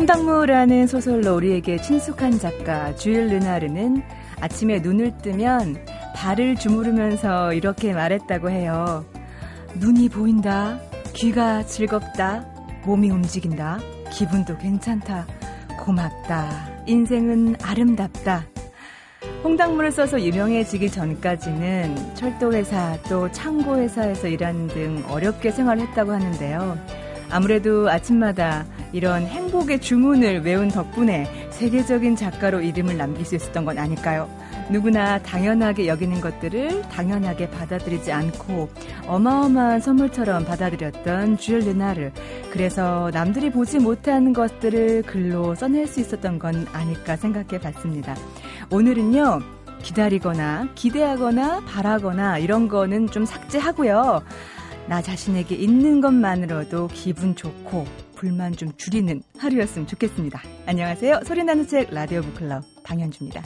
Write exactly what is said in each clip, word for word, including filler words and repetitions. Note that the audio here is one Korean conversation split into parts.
홍당무라는 소설로 우리에게 친숙한 작가 주일 르나르는 아침에 눈을 뜨면 발을 주무르면서 이렇게 말했다고 해요. 눈이 보인다. 귀가 즐겁다. 몸이 움직인다. 기분도 괜찮다. 고맙다. 인생은 아름답다. 홍당무를 써서 유명해지기 전까지는 철도회사 또 창고회사에서 일하는 등 어렵게 생활했다고 하는데요. 아무래도 아침마다 이런 행복의 주문을 외운 덕분에 세계적인 작가로 이름을 남길 수 있었던 건 아닐까요? 누구나 당연하게 여기는 것들을 당연하게 받아들이지 않고 어마어마한 선물처럼 받아들였던 주일 르나르. 그래서 남들이 보지 못한 것들을 글로 써낼 수 있었던 건 아닐까 생각해 봤습니다. 오늘은요, 기다리거나 기대하거나 바라거나 이런 거는 좀 삭제하고요. 나 자신에게 있는 것만으로도 기분 좋고 불만 좀 줄이는 하루였으면 좋겠습니다. 안녕하세요. 소리나는 책 라디오 북클럽 방현주입니다.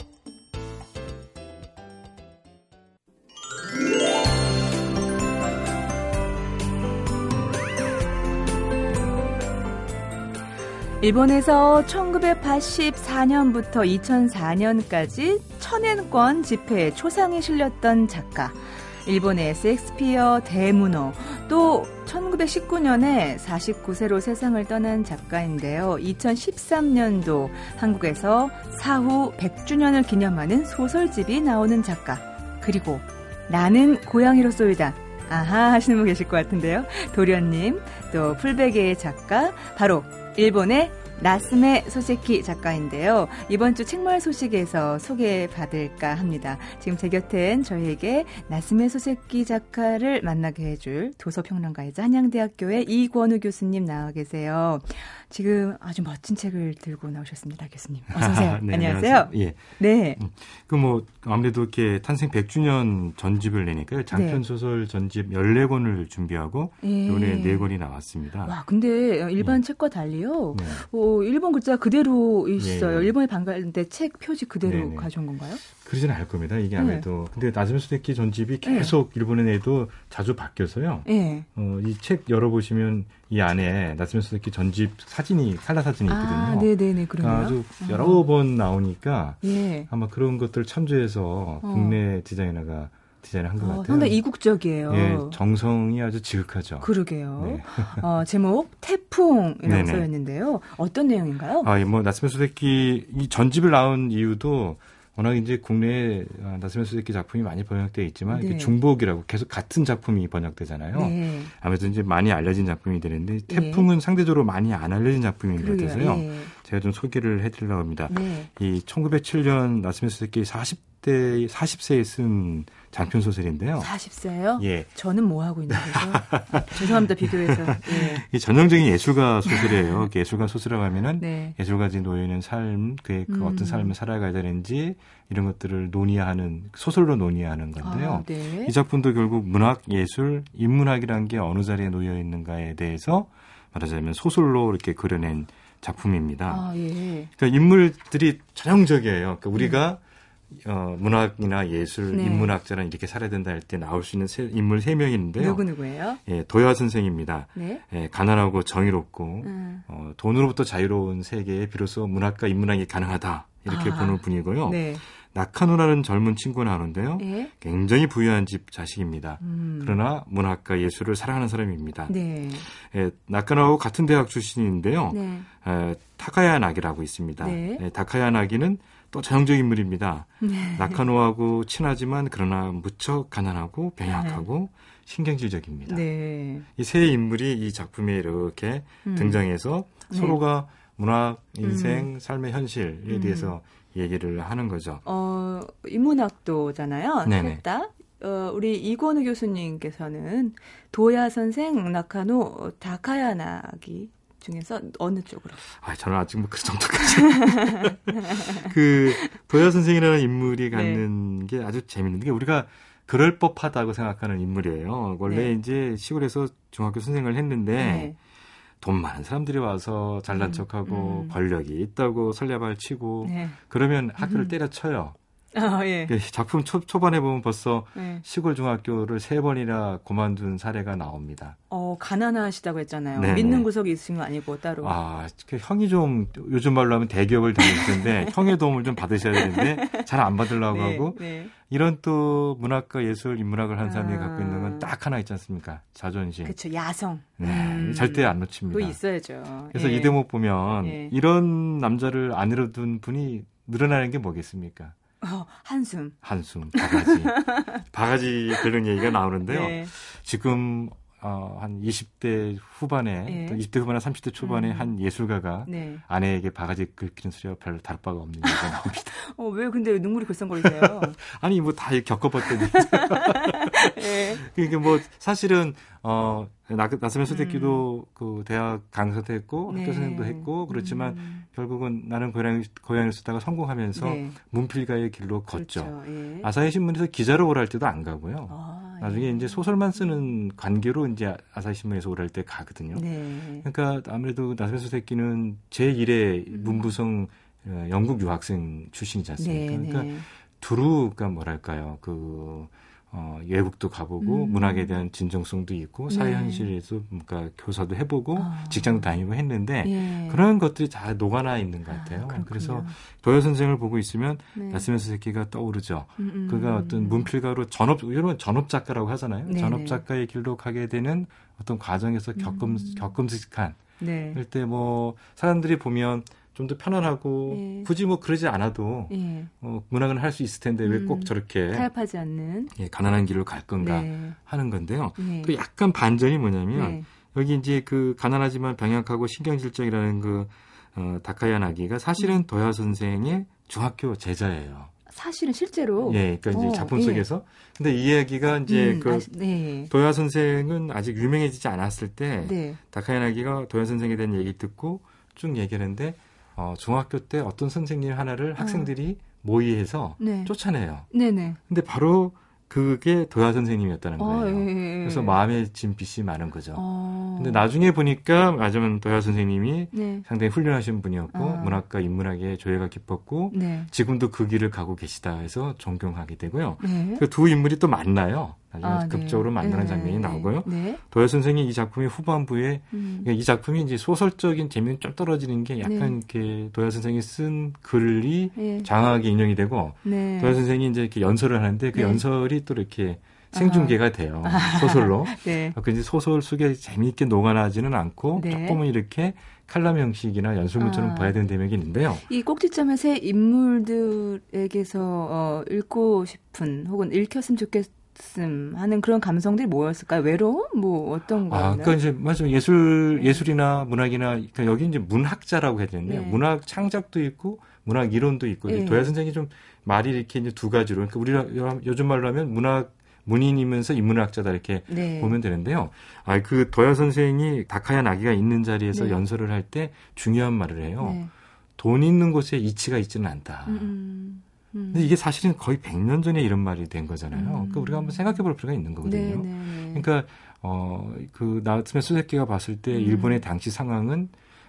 일본에서 천구백팔십사 년부터 이천사 년까지 천엔권 집회에 초상이 실렸던 작가, 일본의 셰익스피어 대문호, 또 천구백십구 년에 마흔아홉 세로 세상을 떠난 작가인데요. 이천십삼 년도 한국에서 사후 백 주년을 기념하는 소설집이 나오는 작가, 그리고 나는 고양이로 쏘이다. 아하 하시는 분 계실 것 같은데요. 도련님, 또 풀베개의 작가, 바로 일본의 나쓰메 소세키 작가인데요. 이번 주 책말 소식에서 소개받을까 합니다. 지금 제 곁엔 저희에게 나쓰메 소세키 작가를 만나게 해줄 도서평론가이자 한양대학교의 이권우 교수님 나와 계세요. 지금 아주 멋진 책을 들고 나오셨습니다, 교수님. 어서 오세요. 네, 안녕하세요. 예. 네. 그 뭐 아무래도 이렇게 탄생 백 주년 전집을 내니까요. 장편 네. 소설 전집 열네 권을 준비하고 예. 이번에 네 권이 나왔습니다. 와, 근데 일반 예. 책과 달리요. 네. 오, 일본 글자 그대로 있어요. 네. 일본에 반가운데 책 표지 그대로 네. 가져온 건가요? 그러진 않을 겁니다. 이게 아무래도. 네. 근데 나쓰메 소세키 전집이 계속 네. 일본에 내도 자주 바뀌어서요. 네. 어, 이 책 열어보시면 이 안에 나쓰메 소세키 전집 사진이, 칼라 사진이 있거든요. 아, 네네네. 그러네요. 아주 여러 어. 번 나오니까 예. 아마 그런 것들을 참조해서 어. 국내 디자이너가 디자인을 한 것 어, 같아요. 상당히 이국적이에요. 예, 정성이 아주 지극하죠. 그러게요. 네. 어, 제목 태풍이라고 써있는데요. 어떤 내용인가요? 아, 뭐 나쓰메 소세키 이 전집을 나온 이유도 워낙 이제 국내에 나쓰메 소세키 작품이 많이 번역되어 있지만 네. 중복이라고 계속 같은 작품이 번역되잖아요. 네. 아무래도 이제 많이 알려진 작품이 되는데 태풍은 네. 상대적으로 많이 안 알려진 작품인 것 같아서요. 네. 제가 좀 소개를 해드리려고 합니다. 네. 이 천구백칠 년 나쓰메 소세키 사십 대, 마흔 세에 쓴 장편 소설인데요. 마흔 세요? 예. 저는 뭐 하고 있는 거죠? 죄송합니다. 비교해서. 예. 이 전형적인 예술가 소설이에요. 예술가 소설이라고 하면은 네. 예술가지 놓이는 삶, 그의 그 음. 어떤 삶을 살아가야 되는지 이런 것들을 논의하는 소설로 논의하는 건데요. 아, 네. 이 작품도 결국 문학, 예술, 인문학이란 게 어느 자리에 놓여 있는가에 대해서 말하자면 소설로 이렇게 그려낸 작품입니다. 아, 예. 그러니까 인물들이 전형적이에요. 그러니까 우리가 음. 어, 문학이나 예술, 네. 인문학자는 이렇게 살아야 된다 할 때 나올 수 있는 세, 인물 세 명인데요. 누구 누구예요? 예, 도야 선생입니다. 네? 예, 가난하고 정의롭고 음. 어, 돈으로부터 자유로운 세계에 비로소 문학과 인문학이 가능하다 이렇게 아. 보는 분이고요. 네. 나카노라는 젊은 친구가 나오는데요. 예? 굉장히 부유한 집 자식입니다. 음. 그러나 문학과 예술을 사랑하는 사람입니다. 네. 예, 나카노하고 같은 대학 출신인데요. 네. 예, 타카야 나기라고 있습니다. 네. 예, 타카야 나기는 또 전형적인 인물입니다. 네. 나카노하고 친하지만 그러나 무척 가난하고 병약하고 네. 신경질적입니다. 네. 이 세 인물이 이 작품에 이렇게 음. 등장해서 네. 서로가 문학, 인생, 음. 삶의 현실에 대해서 음. 얘기를 하는 거죠. 어, 인문학도잖아요. 네네. 다 어, 우리 이권우 교수님께서는 도야 선생, 나카노, 다카야나기. 중에서 어느 쪽으로? 아, 저는 아직 뭐 그 정도까지. 그 도야 선생이라는 인물이 갖는 네. 게 아주 재밌는 게 우리가 그럴 법하다고 생각하는 인물이에요. 원래 네. 이제 시골에서 중학교 선생을 했는데 네. 돈 많은 사람들이 와서 잘난 음, 척하고 음. 권력이 있다고 설레발 치고 네. 그러면 학교를 음. 때려쳐요. 아, 예. 작품 초, 초반에 보면 벌써 예. 시골 중학교를 세 번이나 그만둔 사례가 나옵니다. 어, 가난하시다고 했잖아요. 네네. 믿는 구석이 있으신 거 아니고 따로. 아, 형이 좀 요즘 말로 하면 대기업을 다닐 텐데 형의 도움을 좀 받으셔야 되는데 잘 안 받으려고 네, 하고 네. 이런 또 문학과 예술, 인문학을 한 사람이 아. 갖고 있는 건 딱 하나 있지 않습니까? 자존심. 그렇죠. 야성. 네, 음. 절대 안 놓칩니다. 또 있어야죠. 그래서 예. 이 대목 보면 예. 이런 남자를 안으로 둔 분이 늘어나는 게 뭐겠습니까? 어, 한숨. 한숨, 바가지. 바가지 그런 얘기가 나오는데요. 네. 지금 어, 한 이십 대 후반에, 네. 또 이십 대 후반에 삼십 대 초반에 음. 한 예술가가 네. 아내에게 바가지 긁히는 소리가 별로 다를 바가 없는 얘기가 나옵니다. 어, 왜 근데 눈물이 글썽거리세요? 아니, 뭐 다 겪어봤더니. 네. 그러니까 뭐 사실은 어, 나쓰메 소세키도 음. 그 대학 강사도 했고 네. 학교 선생님도 했고 그렇지만 음. 결국은 나는 고향, 고향을 쓰다가 성공하면서 네. 문필가의 길로 걷죠. 그렇죠. 예. 아사히 신문에서 기자로 오랄 때도 안 가고요. 아, 나중에 예. 이제 소설만 쓰는 관계로 이제 아사히 신문에서 오랄 때 가거든요. 네. 그러니까 아무래도 나쓰메 소세키는 제일의 음. 문부성 영국 유학생 출신이지 않습니까? 네, 그러니까 네. 두루 그러니까 뭐랄까요 그 어, 외국도 가보고 음. 문학에 대한 진정성도 있고 사회 현실에서 네. 그러니까 교사도 해보고 아. 직장도 다니고 했는데 예. 그런 것들이 다 녹아나 있는 것 같아요. 아, 그래서 도요 선생을 보고 있으면 네. 나쓰메 소세키가 떠오르죠. 음, 음, 그가 어떤 문필가로 전업 이런 전업 작가라고 하잖아요. 네네. 전업 작가의 길로 가게 되는 어떤 과정에서 겪음 음. 겪음직한 네. 그럴 때 뭐 사람들이 보면. 좀 더 편안하고 예. 굳이 뭐 그러지 않아도 예. 어, 문학은 할 수 있을 텐데 왜 꼭 음, 저렇게 타협하지 않는 예, 가난한 길로 갈 건가 네. 하는 건데요. 예. 그 약간 반전이 뭐냐면 예. 여기 이제 그 가난하지만 병약하고 신경질적이라는 그 어, 다카야나기가 사실은 음. 도야 선생의 중학교 제자예요. 사실은 실제로 예, 그러니까 오, 이제 작품 속에서 예. 근데 이 이야기가 이제 음, 그 아시, 네. 도야 선생은 아직 유명해지지 않았을 때 네. 다카야나기가 도야 선생에 대한 얘기 듣고 쭉 얘기하는데. 어, 중학교 때 어떤 선생님 하나를 학생들이 아. 모의해서 네. 쫓아내요. 네네. 근데 바로 그게 도야 선생님이었다는 거예요. 어, 예, 예. 그래서 마음에 진 빛이 많은 거죠. 어. 근데 나중에 보니까 마지막 도야 선생님이 네. 상당히 훌륭하신 분이었고 아. 문학과 인문학의 조예가 깊었고 네. 지금도 그 길을 가고 계시다 해서 존경하게 되고요. 네. 그 두 인물이 또 만나요. 아, 극적으로 네. 만나는 네. 장면이 나오고요. 네. 도야 선생이 이 작품의 후반부에 음. 이 작품이 이제 소설적인 재미는 좀 떨어지는 게 약간 네. 이렇게 도야 선생이 쓴 글이 네. 장하게 인용이 되고 네. 도야 선생이 이제 이렇게 연설을 하는데 그 네. 연설이 또 이렇게 생중계가 돼요. 아하. 소설로. 네. 그래서 소설 속에 재미있게 녹아나지는 않고 네. 조금은 이렇게 칼럼 형식이나 연설문처럼 아. 봐야 되는 대목이 있는데요. 이 꼭지점의 새 인물들에게서 어, 읽고 싶은 혹은 읽혔으면 좋겠 하는 그런 감성들이 뭐였을까요? 외로움? 뭐 어떤 거였나요? 아, 그러니까 이제 맞죠. 예술 예술이나 문학이나 그러니까 여기 이제 문학자라고 해야 되는데 네. 문학 창작도 있고 문학 이론도 있고 네. 도야 선생이 좀 말이 이렇게 이제 두 가지로 그러니까 우리가 요즘 말로 하면 문학 문인이면서 인문학자다 이렇게 네. 보면 되는데요. 아, 그 도야 선생이 다카야 나기가 있는 자리에서 네. 연설을 할 때 중요한 말을 해요. 네. 돈 있는 곳에 이치가 있지는 않다. 음. 근데 이게 사실은 거의 백 년 전에 이런 말이 된 거잖아요. 그러니까 우리가 한번 생각해 볼 필요가 있는 거거든요. 네네. 그러니까 어, 그 나쓰메 소세키가 봤을 때 음. 일본의 당시 상황은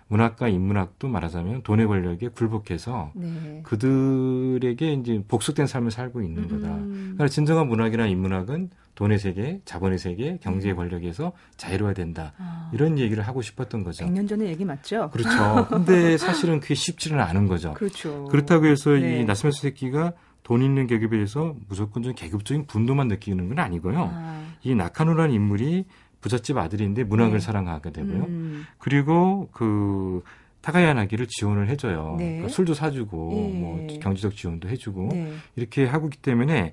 문학과 인문학도 말하자면 돈의 권력에 굴복해서 네. 그들에게 이제 복속된 삶을 살고 있는 거다. 음. 그러니까 진정한 문학이나 인문학은 돈의 세계, 자본의 세계, 경제의 권력에서 자유로워야 된다. 아. 이런 얘기를 하고 싶었던 거죠. 백 년 전의 얘기 맞죠? 그렇죠. 근데 사실은 그게 쉽지는 않은 거죠. 그렇죠. 그렇다고 해서 네. 이 나쓰메 소세키가 돈 있는 계급에 대해서 무조건 좀 계급적인 분노만 느끼는 건 아니고요. 아. 이 나카노라는 인물이 부잣집 아들인데 문학을 네. 사랑하게 되고요. 음. 그리고 그 타가야 나기를 지원을 해줘요. 네. 그러니까 술도 사주고 네. 뭐 경제적 지원도 해주고 네. 이렇게 하고 있기 때문에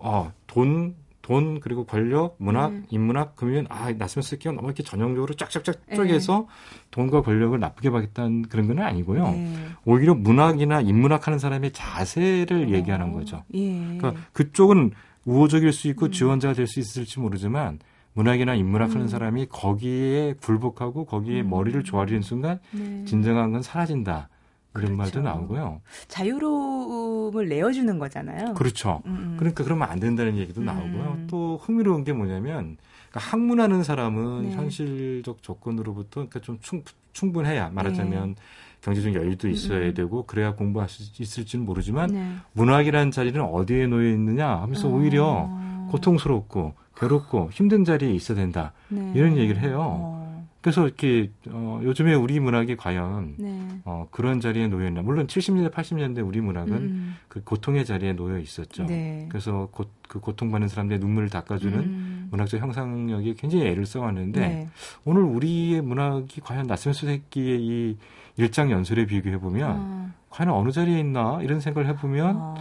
어, 돈, 돈 그리고 권력, 문학, 네. 인문학 그러면 아 나쓰메 소세키가 너무 이렇게 전형적으로 쫙쫙쫙 쪼개서 네. 돈과 권력을 나쁘게 받겠다는 그런 건 아니고요. 네. 오히려 문학이나 인문학 하는 사람의 자세를 네. 얘기하는 거죠. 네. 그러니까 그쪽은 우호적일 수 있고 음. 지원자가 될 수 있을지 모르지만 문학이나 인문학하는 음. 사람이 거기에 굴복하고 거기에 음. 머리를 조아리는 순간 네. 진정한 건 사라진다. 그런 그렇죠. 말도 나오고요. 자유로움을 내어주는 거잖아요. 그렇죠. 음. 그러니까 그러면 안 된다는 얘기도 음. 나오고요. 또 흥미로운 게 뭐냐면 그러니까 학문하는 사람은 네. 현실적 조건으로부터 그러니까 좀 충, 충분해야 말하자면 네. 경제적 여유도 있어야 음. 되고 그래야 공부할 수 있을지는 모르지만 네. 문학이라는 자리는 어디에 놓여 있느냐 하면서 음. 오히려 고통스럽고 괴롭고 힘든 자리에 있어야 된다. 네. 이런 얘기를 해요. 어. 그래서 이렇게 어, 요즘에 우리 문학이 과연 네. 어, 그런 자리에 놓여 있나. 물론 칠십 년대, 팔십 년대 우리 문학은 음. 그 고통의 자리에 놓여 있었죠. 네. 그래서 고, 그 고통받는 사람들의 눈물을 닦아주는 음. 문학적 형상력이 굉장히 애를 써왔는데 네. 오늘 우리의 문학이 과연 나쓰메 소세키의 이 일장 연설에 비교해보면 아. 과연 어느 자리에 있나 이런 생각을 해보면 아,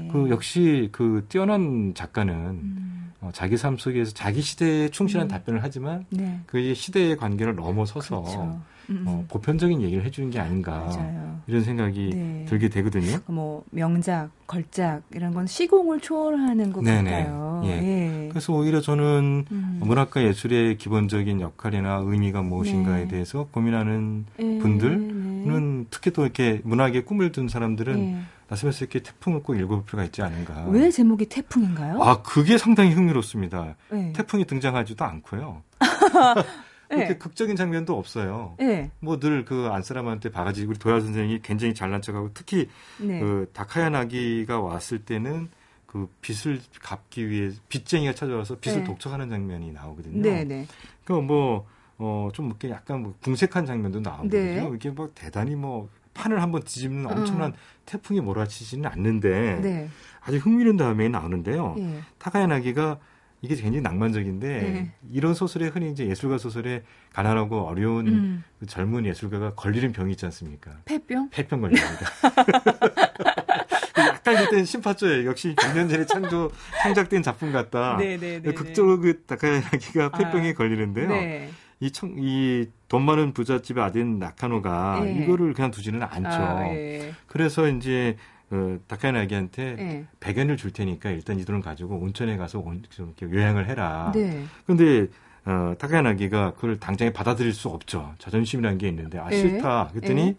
네. 그 역시 그 뛰어난 작가는 음. 자기 삶 속에서 자기 시대에 충실한 음. 답변을 하지만 네. 그 시대의 관계를 넘어서서 그렇죠. 음. 어, 보편적인 얘기를 해주는 게 아닌가 맞아요. 이런 생각이 네. 들게 되거든요. 뭐 명작, 걸작 이런 건 시공을 초월하는 것 네네. 같아요. 예. 예. 그래서 오히려 저는 음. 문학과 예술의 기본적인 역할이나 의미가 무엇인가에 네. 대해서 고민하는 예. 분들은 네. 특히 또 이렇게 문학에 꿈을 둔 사람들은 예. 나쓰메 소세키 태풍을 꼭 읽어볼 필요가 있지 않은가. 왜 제목이 태풍인가요? 아, 그게 상당히 흥미롭습니다. 네. 태풍이 등장하지도 않고요. 그렇게 네. 극적인 장면도 없어요. 네. 뭐 늘 그 안사람한테 바가지, 우리 도야 선생이 굉장히 잘난 척하고 특히 네. 그 다카얀 아기가 왔을 때는 그 빚을 갚기 위해 빚쟁이가 찾아와서 빚을 네. 독촉하는 장면이 나오거든요. 네, 네. 그러니까 뭐, 어, 좀 이렇게 약간 뭐 궁색한 장면도 나오거든요. 네. 이게 막 대단히 뭐 판을 한번 뒤집는 엄청난 어. 태풍이 몰아치지는 않는데 네. 아주 흥미로운 다음에 나오는데요. 예. 타카야나기가 이게 굉장히 낭만적인데 네. 이런 소설에 흔히 이제 예술가 소설에 가난하고 어려운 음. 그 젊은 예술가가 걸리는 병이 있지 않습니까? 폐병? 폐병 걸립니다. 약간 그때는 심파조예요. 역시 백 년 전에 창조, 창작된 작품 같다. 네, 네, 네, 극적으로 그 타카야나기가 폐병에 아. 걸리는데요. 네. 이 청, 이 돈 많은 부잣집의 아들 나카노가 네. 이거를 그냥 두지는 않죠. 아, 네. 그래서 이제 어, 다카야나기한테 네. 백엔을 줄 테니까 일단 이 돈을 가지고 온천에 가서 온, 좀 이렇게 요양을 해라. 그런데 네. 어, 다카야나기가 그걸 당장에 받아들일 수 없죠. 자존심이라는 게 있는데 아 싫다. 네. 그랬더니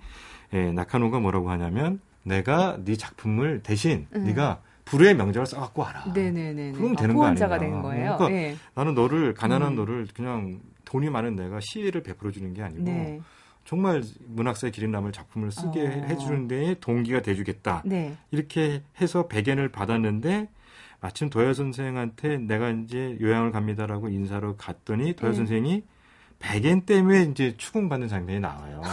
네. 에, 나카노가 뭐라고 하냐면 내가 네 작품을 대신 음. 네가 불후의 명작을 써갖고 와라. 네네네. 그럼 되는 아, 거 아니야. 되는 거예요? 그러니까 네. 나는 너를 가난한 음. 너를 그냥 돈이 많은 내가 시혜를 베풀어주는 게 아니고 네. 정말 문학사에 기린 남을 작품을 쓰게 어. 해주는 데에 동기가 돼주겠다. 네. 이렇게 해서 백엔을 받았는데 마침 도야 선생한테 내가 이제 요양을 갑니다라고 인사로 갔더니 도야 네. 선생이 백엔 때문에 이제 추궁받는 장면이 나와요.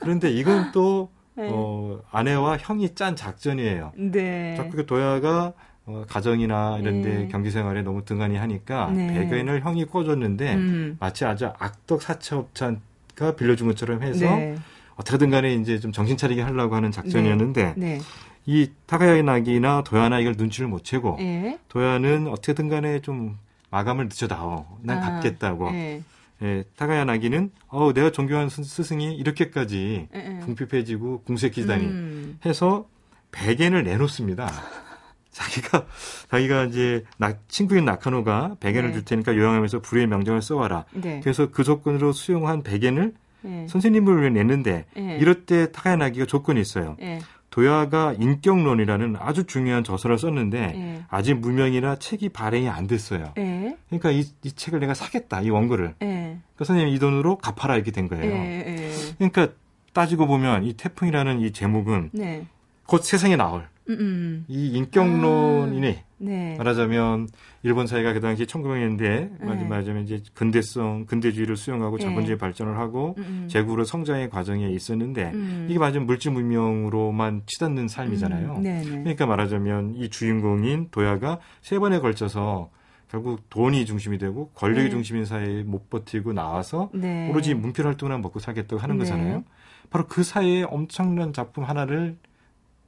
그런데 이건 또 네. 어, 아내와 형이 짠 작전이에요. 네. 자꾸 도야가 어, 가정이나 이런데 네. 경제생활에 너무 등한히 하니까 네. 백엔을 형이 꿔줬는데 음. 마치 아주 악덕 사채업자가 빌려준 것처럼 해서 네. 어떻게든 간에 이제 좀 정신 차리게 하려고 하는 작전이었는데 네. 네. 이 타카야나기나 도야나 이걸 눈치를 못 채고 네. 도야는 어떻게든 간에 좀 마감을 늦춰다오. 난 아, 갚겠다고. 네. 예, 타카야나기는 어 내가 존경하는 스승이 이렇게까지 궁핍해지고 궁색해지다니 음. 해서 백엔을 내놓습니다. 자기가 자기가 이제 나, 친구인 나카노가 백엔을 네. 줄 테니까 요양하면서 불후의 명장을 써와라. 네. 그래서 그 조건으로 수용한 백엔을 네. 선생님을 냈는데 네. 이럴 때 타카야나기가 조건이 있어요. 네. 도야가 인격론이라는 아주 중요한 저서를 썼는데 네. 아직 무명이라 책이 발행이 안 됐어요. 네. 그러니까 이, 이 책을 내가 사겠다. 이 원고를. 네. 그러니까 선생님 이 돈으로 갚아라 이렇게 된 거예요. 네. 네. 그러니까 따지고 보면 이 태풍이라는 이 제목은 네. 곧 세상에 나올. 음음. 이 인격론이니 아, 네. 말하자면 일본 사회가 그 당시 천구백 년대 네. 말하자면 이제 근대성, 근대주의를 수용하고 네. 자본주의 발전을 하고 음음. 제국으로 성장의 과정에 있었는데 음. 이게 말하자면 물질 문명으로만 치닫는 삶이잖아요. 음. 그러니까 말하자면 이 주인공인 도야가 세 번에 걸쳐서 결국 돈이 중심이 되고 권력이 네. 중심인 사회에 못 버티고 나와서 네. 오로지 문필 활동만 먹고 살겠다고 하는 네. 거잖아요. 바로 그 사회의 엄청난 작품 하나를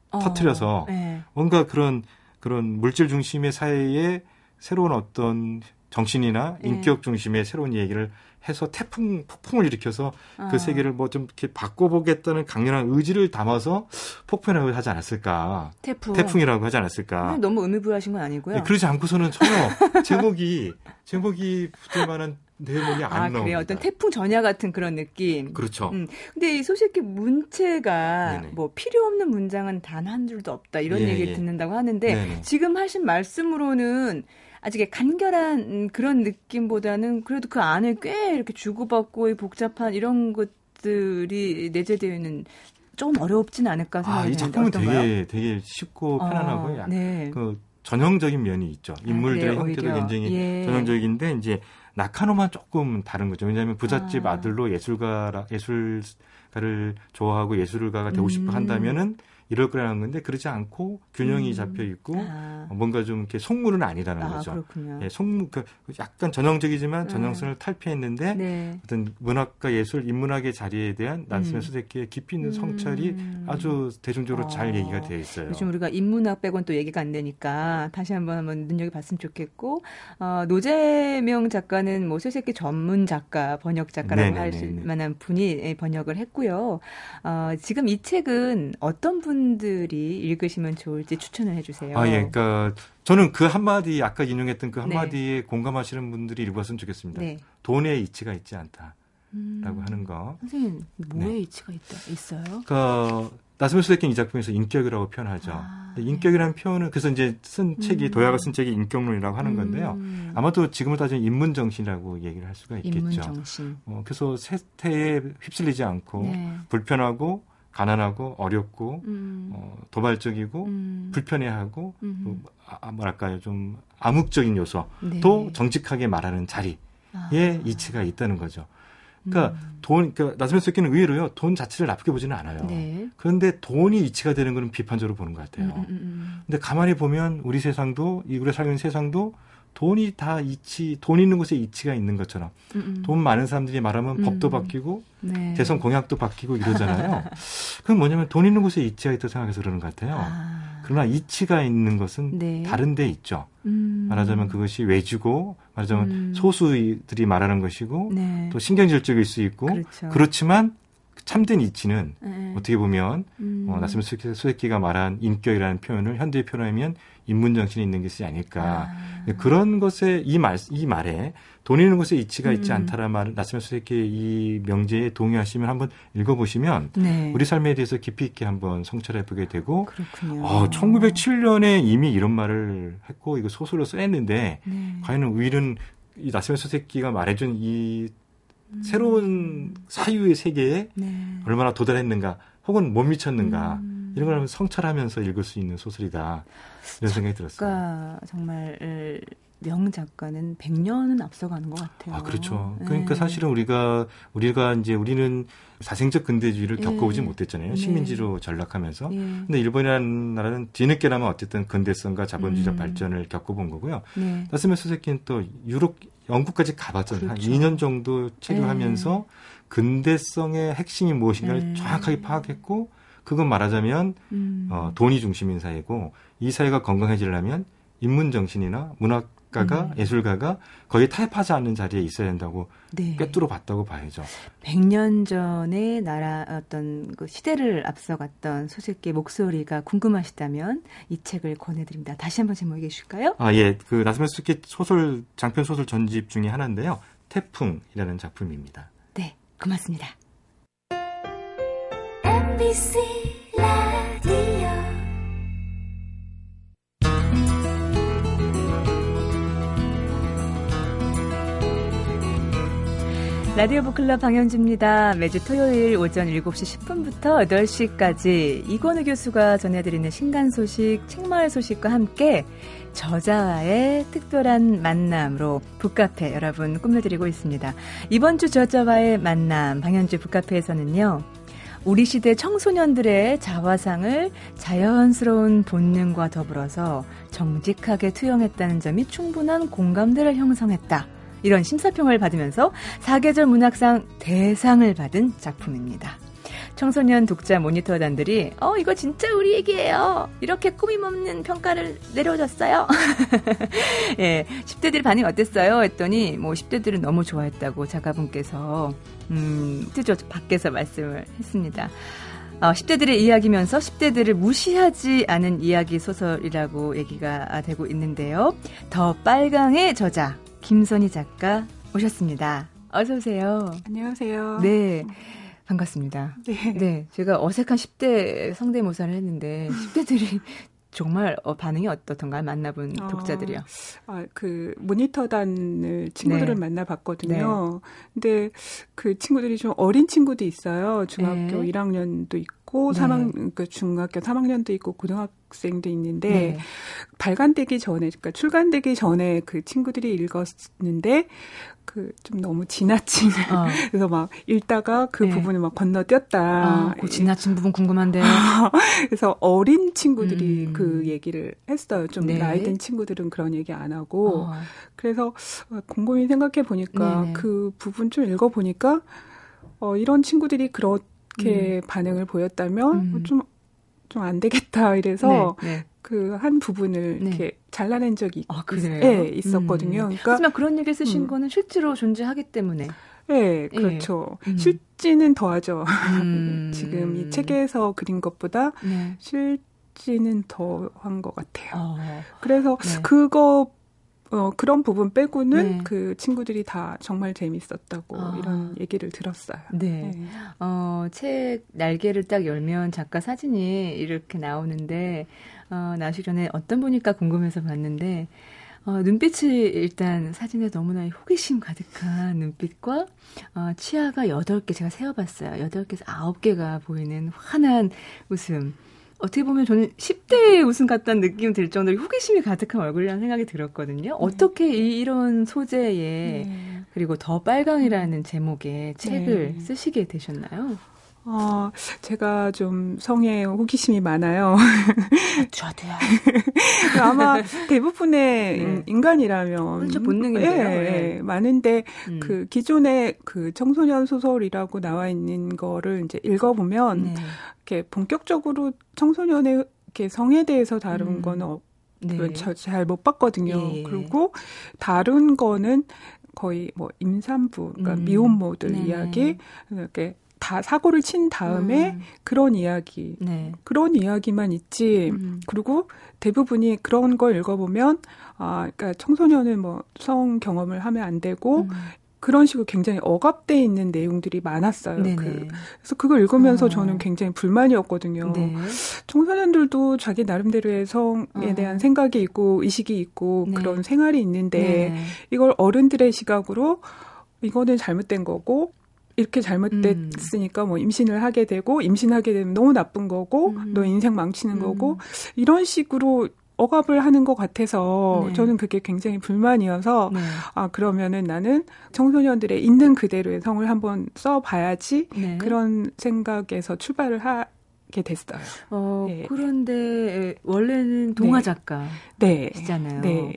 터트려서 어, 네. 뭔가 그런 그런 물질 중심의 사회에 새로운 어떤 정신이나 네. 인격 중심의 새로운 얘기를 해서 태풍 폭풍을 일으켜서 어. 그 세계를 뭐 좀 이렇게 바꿔보겠다는 강렬한 의지를 담아서 폭풍이라고 하지 않았을까? 태풍. 태풍이라고 하지 않았을까? 너무 의미부여하신 건 아니고요. 네, 그러지 않고서는 전혀 제목이 제목이 붙을 만한. 내용이 안 아, 나옵니다. 그래요? 어떤 태풍 전야 같은 그런 느낌. 그렇죠. 음. 근데 이 소세키 문체가 네네. 뭐 필요 없는 문장은 단 한 줄도 없다 이런 예, 얘기를 예. 듣는다고 하는데 네네. 지금 하신 말씀으로는 아직 간결한 그런 느낌보다는 그래도 그 안에 꽤 이렇게 주고받고의 복잡한 이런 것 것들이 내재되어 있는 조금 어렵진 않을까 생각이 드는데 어떤가요? 아, 이 작품은 되게, 되게 쉽고 편안하고 어, 네. 그 전형적인 면이 있죠. 인물들의 아, 형태도 굉장히 예. 전형적인데 이제 나카노만 조금 다른 거죠. 왜냐하면 부잣집 아. 아들로 예술가라, 예술가를 좋아하고 예술가가 되고 음. 싶어 한다면은 이럴 거라는 건데 그렇지 않고 균형이 음. 잡혀 있고 아. 뭔가 좀 이렇게 속물은 아니다는 아, 거죠. 그렇군요. 예, 속물 약간 전형적이지만 전형성을 음. 탈피했는데 네. 어떤 문학과 예술 인문학의 자리에 대한 나쓰메 소세키의 깊이 있는 성찰이 음. 아주 대중적으로 어. 잘 얘기가 되어 있어요. 요즘 우리가 인문학 빼곤 또 얘기가 안 되니까 다시 한번 한번 눈여겨봤으면 좋겠고 어, 노재명 작가는 뭐 소세키 전문 작가, 번역 작가라고 할 만한 분이 번역을 했고요. 어, 지금 이 책은 어떤 분 분들이 읽으시면 좋을지 추천을 해주세요. 아, 예. 그러니까 저는 그 한마디, 아까 인용했던 그 한마디에 네. 공감하시는 분들이 읽었으면 좋겠습니다. 네. 돈의 이치가 있지 않다라고 음, 하는 거. 선생님, 뭐의 네. 이치가 있다, 있어요? 그러니까 나쓰메 소세키는 이 작품에서 인격이라고 표현하죠. 아, 인격이라는 네. 표현은 그래서 이제 쓴 책이 음. 도야가 쓴 책이 인격론이라고 하는 건데요. 음. 아마도 지금을 따지면 인문정신이라고 얘기를 할 수가 있겠죠. 인문정신. 어, 그래서 세태에 휩쓸리지 않고 네. 불편하고 가난하고 어렵고 음. 어, 도발적이고 음. 불편해하고 음. 아, 뭐랄까요 좀 암묵적인 요소 네. 또 정직하게 말하는 자리에 아. 이치가 있다는 거죠. 그러니까 음. 돈, 그러니까 나쓰메 소세키는 의외로요 돈 자체를 나쁘게 보지는 않아요. 네. 그런데 돈이 이치가 되는 것은 비판적으로 보는 것 같아요. 음, 음, 음. 근데 가만히 보면 우리 세상도 이 우리 살고 있는 세상도 돈이 다 이치, 돈 있는 곳에 이치가 있는 것처럼 음. 돈 많은 사람들이 말하면 음. 법도 바뀌고 네. 대선 공약도 바뀌고 이러잖아요. 그건 뭐냐면 돈 있는 곳에 이치가 있다고 생각해서 그러는 것 같아요. 아. 그러나 이치가 있는 것은 네. 다른 데 있죠. 음. 말하자면 그것이 외주고 말하자면 음. 소수들이 말하는 것이고 네. 또 신경질적일 수 있고 그렇죠. 그렇지만 참된 이치는 네. 어떻게 보면 음. 어, 나쓰메 소세키가 말한 인격이라는 표현을 현대에 표현하면 인문정신이 있는 것이 아닐까. 아. 그런 것에 이 말, 이 말에 돈 있는 곳에 이치가 있지 음. 않다라는 말을 나쓰메 소세키의 이 명제에 동의하시면 한번 읽어보시면 네. 우리 삶에 대해서 깊이 있게 한번 성찰해보게 되고 어, 천구백칠 년에 이미 이런 말을 했고 이거 소설로 써냈는데 네. 과연 우리는 이 나쓰메 소세키가 말해준 이 새로운 사유의 세계에 네. 얼마나 도달했는가 혹은 못 미쳤는가 음. 이런 걸 하면 성찰하면서 읽을 수 있는 소설이다 이런 생각이 들었어요. 정말 명 작가는 백 년은 앞서가는 것 같아요. 아 그렇죠. 그러니까 네. 사실은 우리가 우리가 이제 우리는 사생적 근대주의를 겪어보지 네. 못했잖아요. 식민지로 네. 전락하면서. 그런데 네. 일본이라는 나라는 뒤늦게라면 어쨌든 근대성과 자본주의적 음. 발전을 겪어본 거고요. 네. 나쓰메 소세키는 또 유럽 영국까지 가봤잖아요. 그렇죠. 한 이 년 정도 체류하면서 네. 근대성의 핵심이 무엇인가를 네. 정확하게 파악했고 그건 말하자면 음. 어, 돈이 중심인 사회고 이 사회가 건강해지려면 인문정신이나 문학 가 예술가가 거기에 타협하지 않는 자리에 있어야 된다고 네. 꿰뚫어 봤다고 봐야죠. 백 년 전에 나라 어떤 그 시대를 앞서갔던 소세키의 목소리가 궁금하시다면 이 책을 권해드립니다. 다시 한번 제목해 주실까요? 아 예, 그 나쓰메 소세키 소설 장편 소설 전집 중에 하나인데요. 태풍이라는 작품입니다. 네, 고맙습니다. 엠비씨 라디오 라디오 북클럽 방현주입니다. 매주 토요일 오전 일곱 시 십 분부터 여덟 시까지 이권우 교수가 전해드리는 신간 소식, 책마을 소식과 함께 저자와의 특별한 만남으로 북카페 여러분 꾸며드리고 있습니다. 이번 주 저자와의 만남, 방현주 북카페에서는요. 우리 시대 청소년들의 자화상을 자연스러운 본능과 더불어서 정직하게 투영했다는 점이 충분한 공감대를 형성했다. 이런 심사평을 받으면서 사계절 문학상 대상을 받은 작품입니다. 청소년 독자 모니터단들이 어 이거 진짜 우리 얘기예요. 이렇게 꾸밈없는 평가를 내려줬어요. 예, 십 대들 반응 어땠어요? 했더니 뭐 십 대들은 너무 좋아했다고 작가분께서 음, 밖에서 말씀을 했습니다. 어, 십 대들의 이야기면서 십 대들을 무시하지 않은 이야기 소설이라고 얘기가 되고 있는데요. 더 빨강의 저자 김선희 작가 오셨습니다. 어서 오세요. 안녕하세요. 네. 반갑습니다. 네. 네. 제가 어색한 십 대 성대모사를 했는데 십 대들이 정말 반응이 어떻던가요? 만나본 아, 독자들이요. 아, 그 모니터단을 친구들을 네. 만나봤거든요. 네. 근데 그 친구들이 좀 어린 친구도 있어요. 중학교 네. 일 학년도 있고 네. 삼 학, 그러니까 중학교 삼 학년도 있고 고등학생도 있는데 네. 발간되기 전에, 그러니까 출간되기 전에 그 친구들이 읽었는데 그 좀 너무 지나친 어. 그래서 막 읽다가 그 네. 부분을 막 건너뛰었다. 아, 그 지나친 부분 궁금한데요. 그래서 어린 친구들이 음. 그 얘기를 했어요. 좀 네. 나이 든 친구들은 그런 얘기 안 하고 어. 그래서 곰곰이 생각해 보니까 네네. 그 부분 좀 읽어 보니까 어, 이런 친구들이 그렇게 음. 반응을 보였다면 좀 좀 안 음. 되겠다 이래서. 네. 네. 그 한 부분을 네. 이렇게 잘라낸 적이 아, 예, 있었거든요. 음. 그러니까, 하지만 그런 얘기 쓰신 음. 거는 실제로 존재하기 때문에. 예, 그렇죠. 예. 음. 실지는 더하죠. 음. 지금 이 책에서 그린 것보다 네. 실지는 더한 것 같아요. 어. 그래서 네. 그거 어, 그런 부분 빼고는 네. 그 친구들이 다 정말 재밌었다고 아. 이런 얘기를 들었어요. 네. 네. 어, 책 날개를 딱 열면 작가 사진이 이렇게 나오는데 어, 나오시기 전에 어떤 분일까 궁금해서 봤는데 어, 눈빛이 일단 사진에 너무나 호기심 가득한 눈빛과 어, 치아가 여덟 개 제가 세어봤어요. 여덟 개에서 아홉 개가 보이는 환한 웃음. 어떻게 보면 저는 십 대의 웃음 같다는 느낌이 들 정도로 호기심이 가득한 얼굴이라는 생각이 들었거든요. 어떻게 이, 이런 소재에 네. 그리고 더 빨강이라는 제목의 책을 네. 쓰시게 되셨나요? 어, 제가 좀 성에 호기심이 많아요. 저도요. 아마 대부분의 네. 인간이라면. 그렇죠, 본능이에요. 예, 예, 많은데, 음. 그, 기존의 그 청소년 소설이라고 나와 있는 거를 이제 읽어보면, 네. 이렇게 본격적으로 청소년의 이렇게 성에 대해서 다룬 음. 건 어, 네. 잘 못 봤거든요. 예. 그리고 다룬 거는 거의 뭐 임산부, 그러니까 음. 미혼모들 네. 이야기, 이렇게 다 사고를 친 다음에 음. 그런 이야기, 네. 그런 이야기만 있지. 음. 그리고 대부분이 그런 걸 읽어보면, 아, 그러니까 청소년은 뭐 성 경험을 하면 안 되고, 음. 그런 식으로 굉장히 억압돼 있는 내용들이 많았어요. 그, 그래서 그걸 읽으면서 어. 저는 굉장히 불만이었거든요. 네. 청소년들도 자기 나름대로의 성에 어. 대한 생각이 있고, 의식이 있고, 네. 그런 생활이 있는데, 네. 이걸 어른들의 시각으로, 이거는 잘못된 거고, 이렇게 잘못됐으니까 음. 뭐 임신을 하게 되고 임신하게 되면 너무 나쁜 거고 음. 너 인생 망치는 음. 거고 이런 식으로 억압을 하는 것 같아서 네. 저는 그게 굉장히 불만이어서 네. 아 그러면은 나는 청소년들의 있는 그대로의 성을 한번 써봐야지 네. 그런 생각에서 출발을 하. 게 됐어요. 어, 네. 그런데 원래는 동화 작가시잖아요. 네. 네.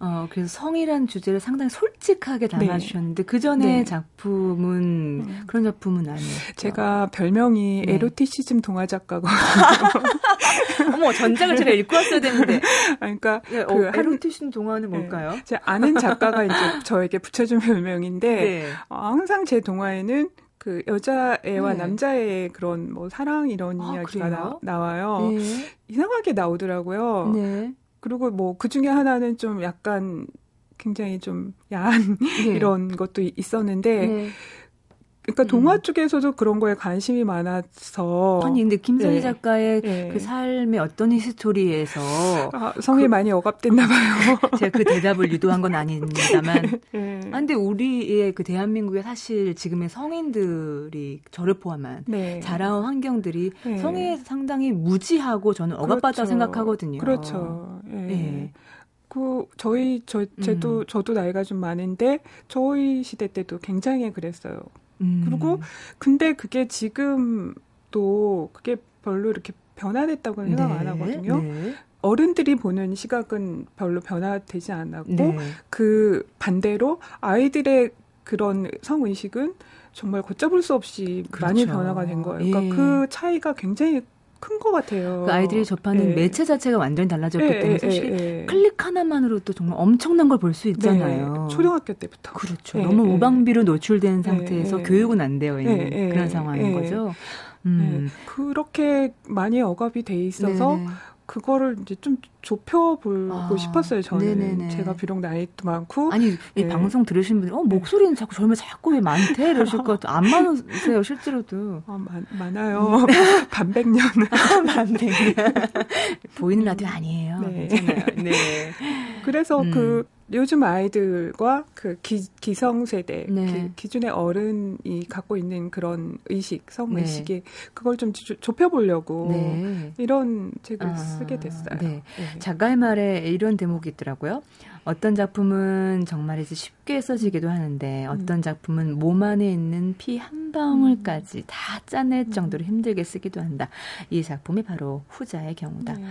어, 그래서 성이란 주제를 상당히 솔직하게 담아주셨는데 네. 그 전에 네. 작품은 음. 그런 작품은 아니었죠. 제가 별명이 네. 에로티시즘 동화 작가고. 어머 전작을 제가 읽고 왔어야 되는데. 그러니까 네, 그 어, 에로티시즘 동화는 뭘까요? 네. 제 아는 작가가 이제 저에게 붙여준 별명인데 네. 어, 항상 제 동화에는. 그 여자애와 네. 남자애의 그런 뭐 사랑 이런 아, 이야기가 나, 나와요. 네. 이상하게 나오더라고요. 네. 그리고 뭐 그 중에 하나는 좀 약간 굉장히 좀 야한 네. 이런 것도 있었는데 네. 그러니까 동화 음. 쪽에서도 그런 거에 관심이 많아서. 아니 근데 김선희 네. 작가의 네. 그 삶의 어떤 히스토리에서 아, 성이 그, 많이 억압됐나 봐요. 제가 그 대답을 유도한 건 아닙니다만. 네. 아, 근데 우리의 그 대한민국의 사실 지금의 성인들이 저를 포함한 네. 자라온 환경들이 네. 성에 상당히 무지하고 저는 억압받아 그렇죠. 생각하거든요. 그렇죠. 네. 네. 그 저희 저 제도 음. 저도 나이가 좀 많은데 저희 시대 때도 굉장히 그랬어요. 음. 그리고 근데 그게 지금 또 그게 별로 이렇게 변화됐다고는 생각 네. 안 하거든요. 네. 어른들이 보는 시각은 별로 변화되지 않았고 네. 그 반대로 아이들의 그런 성의식은 정말 걷잡을 수 없이 그렇죠. 많이 변화가 된 거예요. 그러니까 예. 그 차이가 굉장히 큰 것 같아요. 그 아이들이 접하는 예. 매체 자체가 완전히 달라졌기 예. 때문에 사실 예. 클릭 하나만으로도 정말 엄청난 걸 볼 수 있잖아요. 네. 초등학교 때부터. 그렇죠. 예. 너무 예. 무방비로 노출된 상태에서 예. 교육은 안 되어 있는 예. 그런 상황인 예. 거죠. 음. 예. 그렇게 많이 억압이 돼 있어서 네. 그거를 이제 좀 좁혀보고 아, 싶었어요. 저는 네네네. 제가 비록 나이도 많고 아니 네. 이 방송 들으신 분들 어 목소리는 자꾸 젊어 자꾸 왜 많대 이러실 것 같아요. 안 많으세요 실제로도? 아 많 많아요. 반백년. 반백년. 보이는 라디오 아니에요. 네. 네. 그래서 음. 그 요즘 아이들과 그 기, 기성세대, 네. 기, 기존의 어른이 갖고 있는 그런 의식, 성의식에 네. 그걸 좀 조, 좁혀보려고 네. 이런 책을 아, 쓰게 됐어요. 네. 네. 작가의 말에 이런 대목이 있더라고요. 어떤 작품은 정말 이제 쉽게 써지기도 하는데 어떤 작품은 몸 안에 있는 피 한 방울까지 다 짜낼 정도로 힘들게 쓰기도 한다. 이 작품이 바로 후자의 경우다. 네.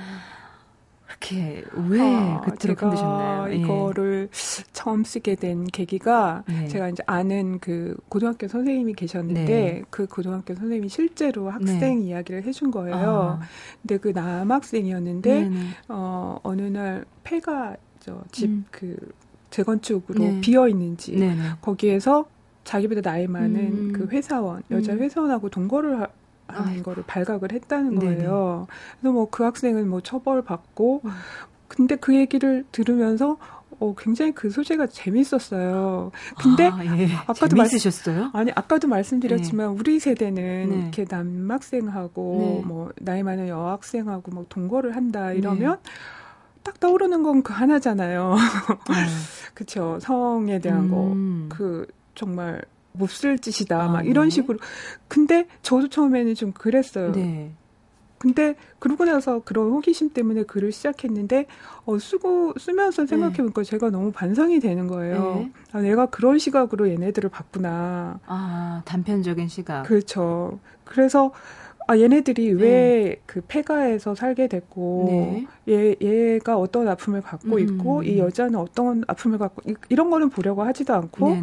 그렇게 왜 아, 그토록 힘드셨나요? 이거를 예. 처음 쓰게 된 계기가 네. 제가 이제 아는 그 고등학교 선생님이 계셨는데 네. 그 고등학교 선생님이 실제로 학생 네. 이야기를 해준 거예요. 아. 근데 그 남학생이었는데 어, 어느 날 폐가 저 집 그 음. 재건축으로 네. 비어 있는지 네네. 거기에서 자기보다 나이 많은 음. 그 회사원 여자 음. 회사원하고 동거를 하, 하는 아이고. 거를 발각을 했다는 거예요. 네네. 그래서 뭐 그 학생은 뭐 처벌받고, 근데 그 얘기를 들으면서 어, 굉장히 그 소재가 재밌었어요. 근데 아, 예. 아까도 말씀하셨어요? 아니 아까도 말씀드렸지만 네. 우리 세대는 네. 이렇게 남학생하고 네. 뭐 나이 많은 여학생하고 막 동거를 한다 이러면. 네. 딱 떠오르는 건 그 하나잖아요. 그렇죠. 성에 대한 음. 거. 그 정말 몹쓸 짓이다. 아, 막 이런 네. 식으로. 근데 저도 처음에는 좀 그랬어요. 네. 근데 그러고 나서 그런 호기심 때문에 글을 시작했는데 어, 쓰고 쓰면서 생각해보니까 네. 제가 너무 반성이 되는 거예요. 네. 아, 내가 그런 시각으로 얘네들을 봤구나. 아, 단편적인 시각. 그렇죠. 그래서 아, 얘네들이 네. 왜 그 폐가에서 살게 됐고, 네. 얘, 얘가 어떤 아픔을 갖고 음. 있고, 이 여자는 어떤 아픔을 갖고, 이, 이런 거는 보려고 하지도 않고, 네네.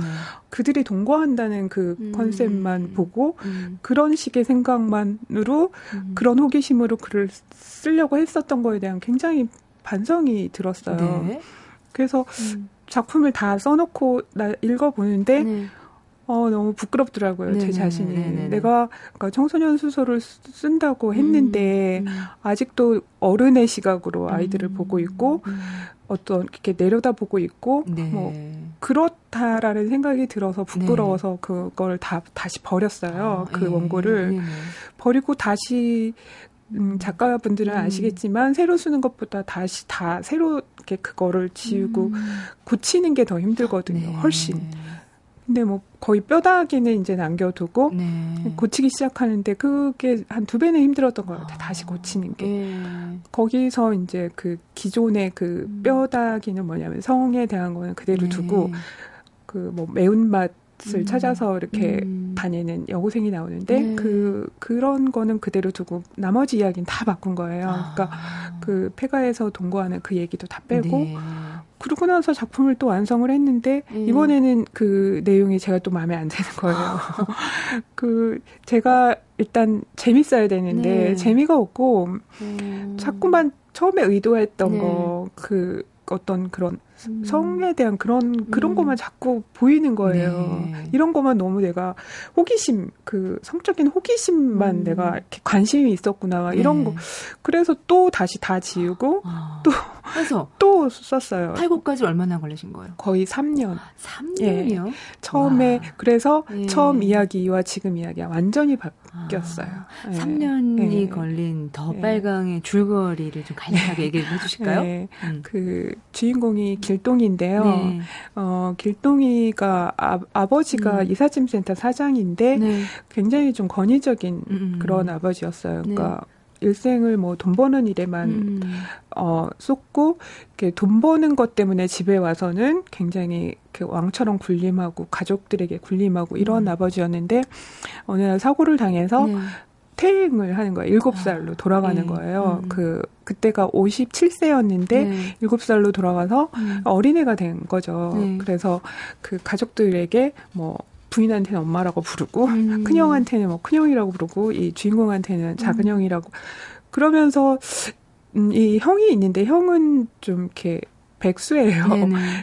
그들이 동거한다는 그 음. 컨셉만 보고, 음. 그런 식의 생각만으로, 음. 그런 호기심으로 글을 쓰려고 했었던 거에 대한 굉장히 반성이 들었어요. 네. 그래서 음. 작품을 다 써놓고 나 읽어보는데, 네. 어, 너무 부끄럽더라고요. 네네, 제 자신이. 네네네. 내가 그러니까 청소년 수소를 쓴다고 했는데 음, 음. 아직도 어른의 시각으로 아이들을 음, 보고 있고 음. 어떤 이렇게 내려다보고 있고 네. 뭐 그렇다라는 생각이 들어서 부끄러워서 네. 그걸 다 다시 버렸어요. 아, 그 예, 원고를. 예, 예. 버리고 다시 음, 작가분들은 음. 아시겠지만 새로 쓰는 것보다 다시 다 새로 이렇게 그거를 지우고 음. 고치는 게 더 힘들거든요. 네. 훨씬. 근데 뭐 거의 뼈다귀는 이제 남겨두고 네. 고치기 시작하는데 그게 한 두 배는 힘들었던 것 같아요. 다시 고치는 게. 네. 거기서 이제 그 기존의 그 뼈다귀는 뭐냐면 성에 대한 거는 그대로 네. 두고 그 뭐 매운맛을 음. 찾아서 이렇게 음. 다니는 여고생이 나오는데 네. 그, 그런 거는 그대로 두고 나머지 이야기는 다 바꾼 거예요. 아. 그러니까 그 폐가에서 동거하는 그 얘기도 다 빼고 네. 그러고 나서 작품을 또 완성을 했는데 음. 이번에는 그 내용이 제가 또 마음에 안 드는 거예요. 그 제가 일단 재밌어야 되는데 네. 재미가 없고 음. 자꾸만 처음에 의도했던 네. 거 그 어떤 그런 음. 성에 대한 그런 그런 음. 것만 자꾸 보이는 거예요. 네. 이런 것만 너무 내가 호기심 그 성적인 호기심만 음. 내가 이렇게 관심이 있었구나 막 이런 네. 거. 그래서 또 다시 다 지우고 아. 또 그래서 또 썼어요. 탈고까지 얼마나 걸리신 거예요? 거의 삼 년. 삼 년이요? 예. 처음에 와. 그래서 예. 처음 이야기와 지금 이야기가 완전히 바뀌었어요. 아, 예. 삼 년이 예. 걸린 더 빨강의 예. 줄거리를 좀 간략하게 얘기를 해주실까요? 예. 음. 그 주인공이 길동이인데요. 네. 어, 길동이가 아, 아버지가 음. 이삿짐센터 사장인데 네. 굉장히 좀 권위적인 음. 그런 아버지였어요. 그러니까 네. 일생을 뭐 돈 버는 일에만 음. 어, 쏟고 이렇게 돈 버는 것 때문에 집에 와서는 굉장히 이렇게 왕처럼 군림하고 가족들에게 군림하고 이런 음. 아버지였는데 어느 날 사고를 당해서 네. 퇴행을 하는 거예요. 일곱 살로 돌아가는 네. 거예요. 음. 그, 그때가 오십칠 세였는데 네. 일곱 살로 돌아가서 음. 어린애가 된 거죠. 네. 그래서 그 가족들에게 뭐 부인한테는 엄마라고 부르고 음. 큰형한테는 뭐 큰형이라고 부르고 이 주인공한테는 작은형이라고 음. 그러면서 음, 이 형이 있는데 형은 좀 이렇게 백수예요.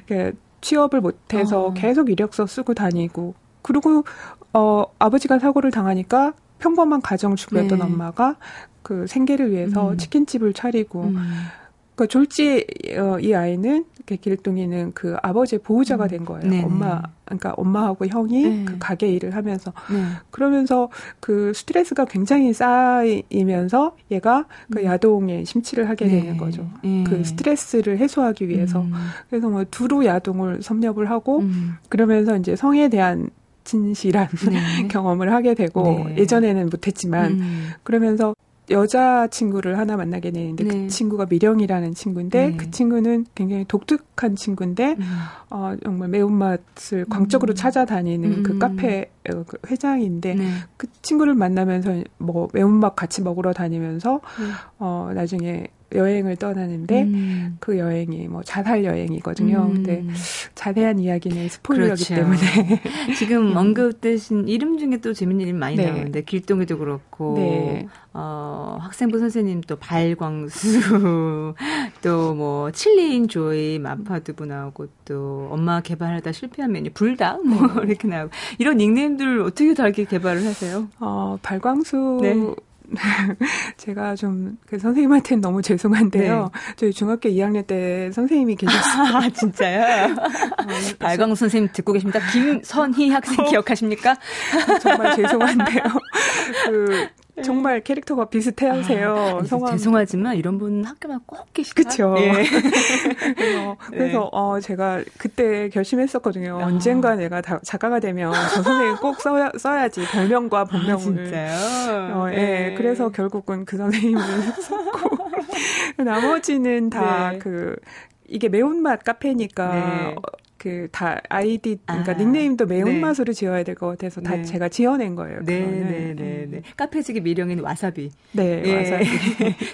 그러니까 취업을 못해서 어. 계속 이력서 쓰고 다니고 그리고 어, 아버지가 사고를 당하니까 평범한 가정주부였던 네. 엄마가 그 생계를 위해서 음. 치킨집을 차리고 음. 그러니까 졸지 어, 이 아이는 길동이는 그 아버지의 보호자가 된 거예요. 네네. 엄마, 그러니까 엄마하고 형이 네. 그 가게 일을 하면서 네. 그러면서 그 스트레스가 굉장히 쌓이면서 얘가 그 음. 야동에 심취를 하게 네. 되는 거죠. 네. 그 스트레스를 해소하기 위해서 음. 그래서 뭐 두루 야동을 섭렵을 하고 음. 그러면서 이제 성에 대한 진실한 네. 경험을 하게 되고 네. 예전에는 못했지만 음. 그러면서. 여자 친구를 하나 만나게 되는데 네. 그 친구가 미령이라는 친구인데 네. 그 친구는 굉장히 독특한 친구인데 음. 어, 정말 매운맛을 광적으로 음. 찾아다니는 음. 그 카페 회장인데 네. 그 친구를 만나면서 뭐 매운맛 같이 먹으러 다니면서 음. 어, 나중에 여행을 떠나는데 음. 그 여행이 뭐 자살 여행이거든요. 음. 근데 자세한 이야기는 스포일러이기 그렇죠. 때문에 지금 언급되신 이름 중에 또 재밌는 이름 많이 네. 나오는데 길동이도 그렇고 네. 어, 학생부 선생님 또 발광수 또 뭐 칠리인 조이 마파두부 나오고 또 엄마 개발하다 실패하면 불닭 뭐 네. 이렇게 나오고 이런 닉네임들 어떻게 다르게 개발을 하세요? 어, 발광수 네. 제가 좀 그 선생님한테는 너무 죄송한데요. 네. 저희 중학교 이 학년 때 선생님이 계셨어요. 아, 진짜요? 발광 선생님 듣고 계십니다. 김선희 학생 기억하십니까? 정말 죄송한데요. 그 정말 캐릭터가 비슷하세요. 아, 아니, 성함. 죄송하지만 이런 분 학교만 꼭 계시다. 그렇죠. 예. 그래서, 그래서 네. 어, 제가 그때 결심했었거든요. 아. 언젠가 내가 다, 작가가 되면 저 선생님 꼭 써야, 써야지 별명과 본명을. 아, 진짜요? 어, 네. 예. 그래서 결국은 그 선생님을 썼고 나머지는 다 네. 그 이게 매운맛 카페니까. 네. 그 다 아이디 그러니까 아, 닉네임도 매운맛으로 네. 지어야 될 것 같아서 다 네. 제가 지어낸 거예요. 네네네. 네, 네, 네. 카페지기 미령인 와사비. 네. 네. 와사비.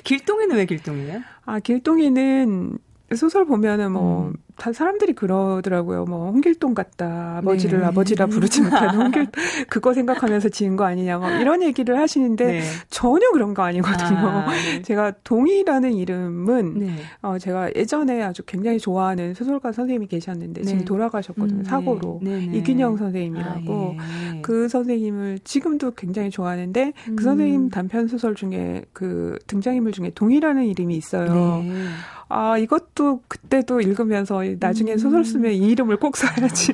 길동이는 왜 길동이냐? 아 길동이는 소설 보면은 뭐. 음. 다 사람들이 그러더라고요. 뭐 홍길동 같다. 아버지를 네. 아버지라 부르지 못하는 홍길동. 그거 생각하면서 지은 거 아니냐고 이런 얘기를 하시는데 네. 전혀 그런 거 아니거든요. 아, 네. 제가 동희라는 이름은 네. 어, 제가 예전에 아주 굉장히 좋아하는 소설가 선생님이 계셨는데 네. 지금 돌아가셨거든요. 음, 사고로. 네. 네. 이균영 선생님이라고. 아, 예. 그 선생님을 지금도 굉장히 좋아하는데 음. 그 선생님 단편 소설 중에 그 등장인물 중에 동희라는 이름이 있어요. 네. 아 이것도 그때도 읽으면서 나중에 음. 소설 쓰면 이 이름을 꼭 써야지.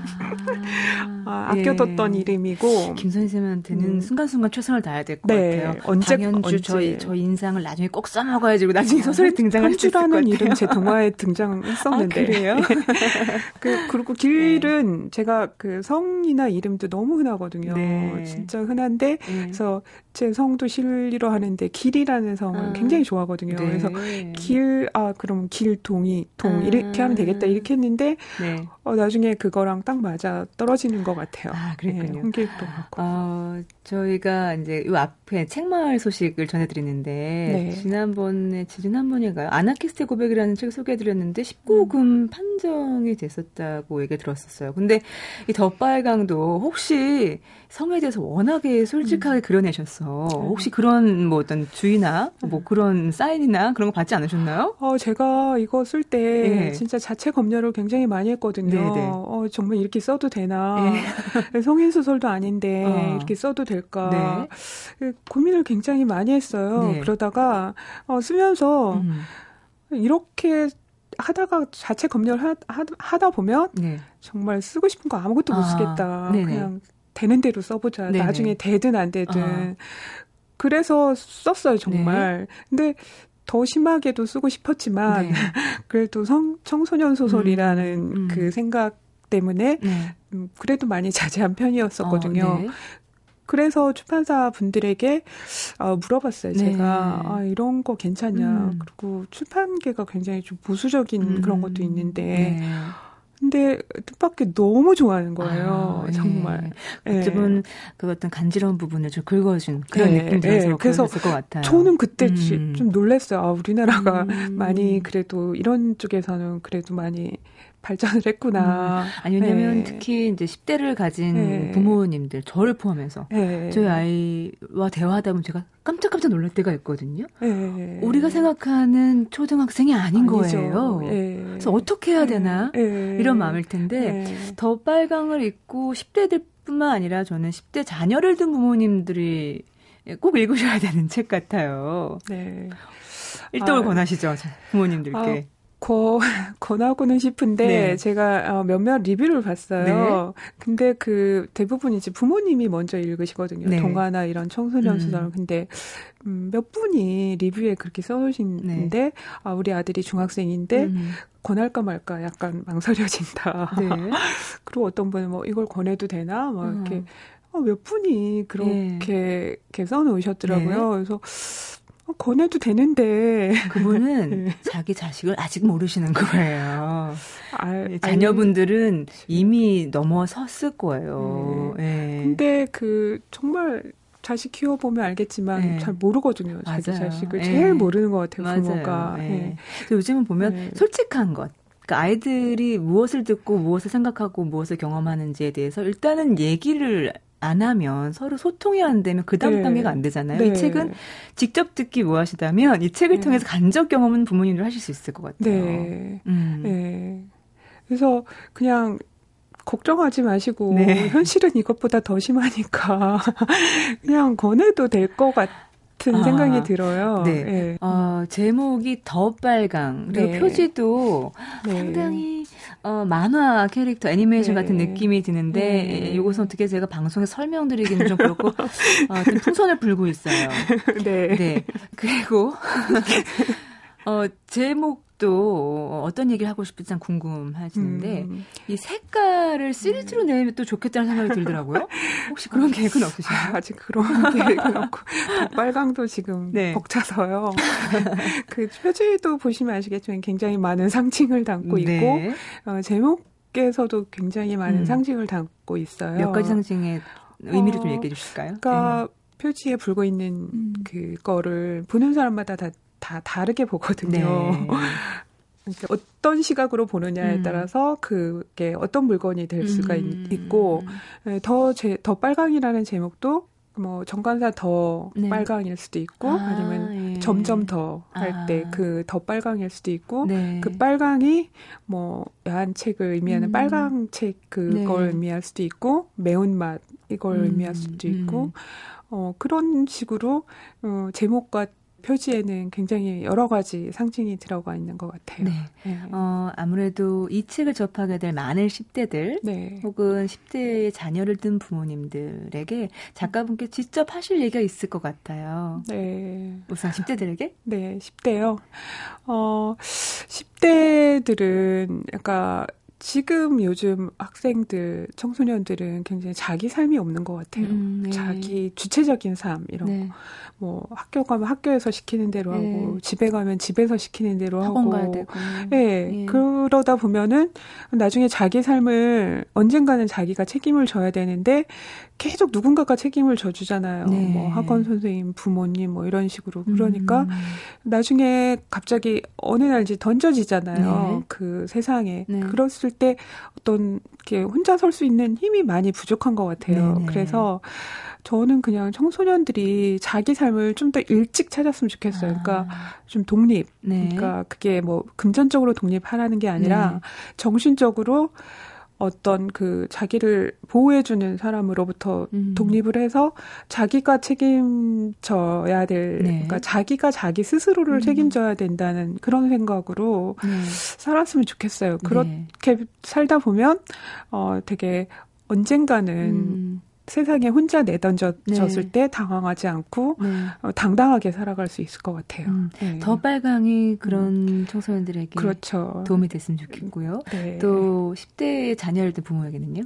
아, 아껴뒀던 네. 이름이고. 김 선생님한테는 음. 순간순간 최선을 다해야 될 것 네. 같아요. 언제, 방현주 언제. 저희, 저희 인상을 나중에 꼭 써먹어야지. 나중에 소설에 등장할 수 있을 것 같아요. 현주라는 이름 제 동화에 등장했었는데. 아, 그래요? 그, 그리고 길은 네. 제가 그 성이나 이름도 너무 흔하거든요. 네. 진짜 흔한데. 네. 그래서 제 성도 실리로 하는데 길이라는 성을 아. 굉장히 좋아하거든요. 네. 그래서 길, 아, 그럼 길, 동이, 동, 아. 이렇게 하면 되겠다. 이렇게 했는데. 네. 어, 나중에 그거랑 딱 맞아 떨어지는 것 같아요. 아, 그랬군요. 홍길동. 네, 어, 저희가 이제 이 앞에 책마을 소식을 전해드리는데 네. 지난번에 지난번인가요? 아나키스트의 고백이라는 책을 소개해드렸는데 십구 금 음. 판정이 됐었다고 얘기 들었었어요. 근데 이 더 빨강도 혹시 성에 대해서 워낙에 솔직하게 음. 그려내셨어. 혹시 그런 뭐 어떤 주의나 뭐 그런 사인이나 그런 거 받지 않으셨나요? 어, 제가 이거 쓸 때 네. 진짜 자체 검열을 굉장히 많이 했거든요. 네네. 어, 정말 이렇게 써도 되나? 네. 성인 소설도 아닌데 어. 이렇게 써도 될까? 네. 고민을 굉장히 많이 했어요. 네. 그러다가 어, 쓰면서 음. 이렇게 하다가 자체 검열 하, 하, 하다 보면 네. 정말 쓰고 싶은 거 아무것도 못 쓰겠다. 아, 그냥 되는 대로 써보자. 네네. 나중에 되든 안 되든. 아. 그래서 썼어요, 정말. 네. 근데 더 심하게도 쓰고 싶었지만, 네. 그래도 성, 청소년 소설이라는 음, 음. 그 생각 때문에, 네. 음, 그래도 많이 자제한 편이었었거든요. 어, 네. 그래서 출판사 분들에게 어, 물어봤어요. 네. 제가 아, 이런 거 괜찮냐. 음. 그리고 출판계가 굉장히 좀 보수적인 음. 그런 것도 있는데, 네. 근데 뜻밖의 너무 좋아하는 거예요. 아, 정말. 네. 어쩌면 그 어떤 간지러운 부분을 좀 긁어준 그런 네. 느낌 들어서 네. 그래서 것 같아요. 저는 그때 음. 좀 놀랐어요. 아, 우리나라가 음. 많이 그래도 이런 쪽에서는 그래도 많이 발전을 했구나. 음. 아니 왜냐면 네. 특히 이제 십 대를 가진 네. 부모님들 저를 포함해서 네. 저희 아이와 대화하다 보면 제가 깜짝깜짝 놀랄 때가 있거든요. 네. 우리가 생각하는 초등학생이 아닌 아니죠. 거예요. 네. 그래서 어떻게 해야 되나 네. 이런 마음일 텐데 네. 더 빨강을 입고 십 대들뿐만 아니라 저는 십 대 자녀를 둔 부모님들이 꼭 읽으셔야 되는 책 같아요. 네. 일독을 아, 권하시죠, 부모님들께. 아, 고, 권하고는 싶은데 네. 제가 몇몇 리뷰를 봤어요. 네. 근데 그 대부분 이제 부모님이 먼저 읽으시거든요. 네. 동화나 이런 청소년 소설. 음. 근데 음, 몇 분이 리뷰에 그렇게 써오시는데 네. 아, 우리 아들이 중학생인데 음. 권할까 말까 약간 망설여진다. 네. 그리고 어떤 분은 뭐 이걸 권해도 되나 막 음. 이렇게 어, 몇 분이 그렇게 네. 써놓으셨더라고요. 네. 그래서 권해도 되는데. 그분은 네. 자기 자식을 아직 모르시는 거예요. 알, 자녀분들은 알... 이미 넘어섰을 거예요. 네. 네. 근데 그 정말 자식 키워보면 알겠지만 네. 잘 모르거든요. 맞아요. 자기 자식을 네. 제일 모르는 것 같아요. 맞아요. 부모가. 네. 네. 요즘은 보면 네. 솔직한 것. 그러니까 아이들이 무엇을 듣고 무엇을 생각하고 무엇을 경험하는지에 대해서 일단은 얘기를 안 하면 서로 소통이 안 되면 그 다음 네. 단계가 안 되잖아요. 네. 이 책은 직접 듣기 무엇이다면 이 책을 네. 통해서 간접 경험은 부모님들 하실 수 있을 것 같아요. 네. 음. 네. 그래서 그냥 걱정하지 마시고 네. 현실은 이것보다 더 심하니까 그냥 권해도 될 것 같은 아, 생각이 들어요. 네. 네. 어, 제목이 더 빨강 그리고 네. 표지도 네. 상당히 어, 만화 캐릭터 애니메이션 네. 같은 느낌이 드는데 이것은 네. 어떻게 제가 방송에 설명드리기는 좀 그렇고 어, 좀 풍선을 불고 있어요. 네. 네. 그리고 어, 제목도 어떤 얘기를 하고 싶을지 참 궁금하시는데 음. 이 색깔을 시리즈로 음. 내면 또 좋겠다는 생각이 들더라고요. 혹시 그런 계획은 없으신가요? 아, 아직 그런 계획은 없고 더 빨강도 지금 네. 벅차서요. 그 표지도 보시면 아시겠지만 굉장히 많은 상징을 담고 네. 있고 어, 제목에서도 굉장히 많은 음. 상징을 담고 있어요. 몇 가지 상징의 의미를 어, 좀 얘기해 주실까요? 그러니까 네. 표지에 불고 있는 음. 그거를 보는 사람마다 다 다 다르게 보거든요. 네. 그러니까 어떤 시각으로 보느냐에 음. 따라서 그게 어떤 물건이 될 수가 음. 있고 더, 제, 더 빨강이라는 제목도 뭐 정관사 더 네. 빨강일 수도 있고 아, 아니면 예. 점점 더 할 때 그 더 빨강일 수도 있고 네. 그 빨강이 뭐 야한 책을 의미하는 음. 빨강 책 그걸 네. 의미할 수도 있고 매운맛 이걸 음. 의미할 수도 있고 음. 어, 그런 식으로 어, 제목과 표지에는 굉장히 여러 가지 상징이 들어가 있는 것 같아요. 네. 네. 어, 아무래도 이 책을 접하게 될 많은 십 대들 네. 혹은 십 대의 자녀를 둔 부모님들에게 작가분께 직접 하실 얘기가 있을 것 같아요. 네. 우선 십 대들에게? 네. 십 대요. 어, 십 대들은 약간 지금 요즘 학생들, 청소년들은 굉장히 자기 삶이 없는 것 같아요. 음, 네. 자기 주체적인 삶 이런 네. 거. 뭐 학교 가면 학교에서 시키는 대로 네. 하고 집에 가면 집에서 시키는 대로 학원 하고. 가야 되고. 네. 네. 그러다 보면은 나중에 자기 삶을 언젠가는 자기가 책임을 져야 되는데 계속 누군가가 책임을 져주잖아요. 네. 뭐 학원 선생님, 부모님 뭐 이런 식으로. 그러니까 음. 나중에 갑자기 어느 날인지 던져지잖아요. 네. 그 세상에. 네. 그랬을 때 어떤 이렇게 혼자 설 수 있는 힘이 많이 부족한 것 같아요. 네네. 그래서 저는 그냥 청소년들이 자기 삶을 좀 더 일찍 찾았으면 좋겠어요. 아. 그러니까 좀 독립. 네. 그러니까 그게 뭐 금전적으로 독립하라는 게 아니라 네. 정신적으로 어떤 그 자기를 보호해주는 사람으로부터 음. 독립을 해서 자기가 책임져야 될, 네. 그러니까 자기가 자기 스스로를 음. 책임져야 된다는 그런 생각으로 네. 살았으면 좋겠어요. 그렇게 네. 살다 보면 어, 되게 언젠가는 음. 세상에 혼자 내던졌을 네. 때 당황하지 않고 네. 어, 당당하게 살아갈 수 있을 것 같아요. 음, 네. 더 빨강이 그런 음. 청소년들에게 그렇죠. 도움이 됐으면 좋겠고요. 네. 또 십 대의 자녀를 둔 부모에게는요?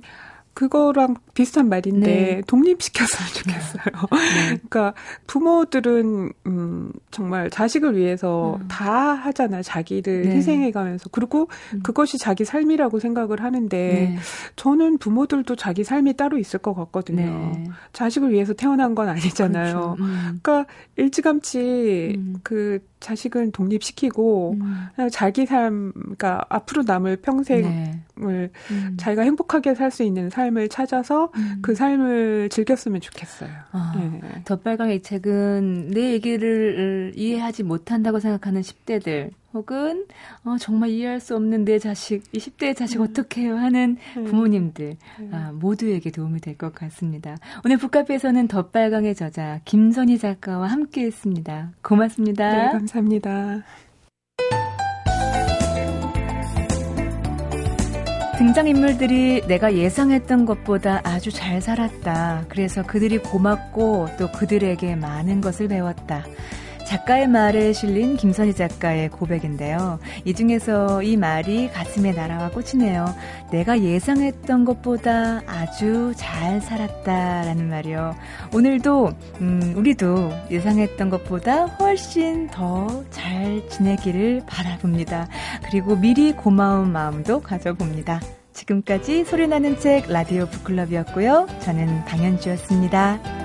그거랑 비슷한 말인데 네. 독립시켰으면 좋겠어요. 네. 그러니까 부모들은 음, 정말 자식을 위해서 음. 다 하잖아요. 자기를 네. 희생해가면서. 그리고 음. 그것이 자기 삶이라고 생각을 하는데 네. 저는 부모들도 자기 삶이 따로 있을 것 같거든요. 네. 자식을 위해서 태어난 건 아니잖아요. 그렇죠. 음. 그러니까 일찌감치 음. 그 자식은 독립시키고 음. 자기 삶, 그러니까 앞으로 남을 평생을 네. 음. 자기가 행복하게 살 수 있는 삶을 찾아서 음. 그 삶을 즐겼으면 좋겠어요. 아, 네. 더 빨강의 이 책은 내 얘기를 이해하지 못한다고 생각하는 십 대들 혹은 어, 정말 이해할 수 없는 내 자식, 이십 대의 자식 음. 어떻게 해요 하는 부모님들 음. 아, 모두에게 도움이 될 것 같습니다. 오늘 북카페에서는 더 빨강의 저자 김선희 작가와 함께했습니다. 고맙습니다. 네, 감사합니다. 등장인물들이 내가 예상했던 것보다 아주 잘 살았다. 그래서 그들이 고맙고 또 그들에게 많은 것을 배웠다. 작가의 말에 실린 김선희 작가의 고백인데요. 이 중에서 이 말이 가슴에 날아와 꽂히네요. 내가 예상했던 것보다 아주 잘 살았다라는 말이요. 오늘도 음, 우리도 예상했던 것보다 훨씬 더 잘 지내기를 바라봅니다. 그리고 미리 고마운 마음도 가져봅니다. 지금까지 소리나는 책 라디오 북클럽이었고요. 저는 방현주였습니다.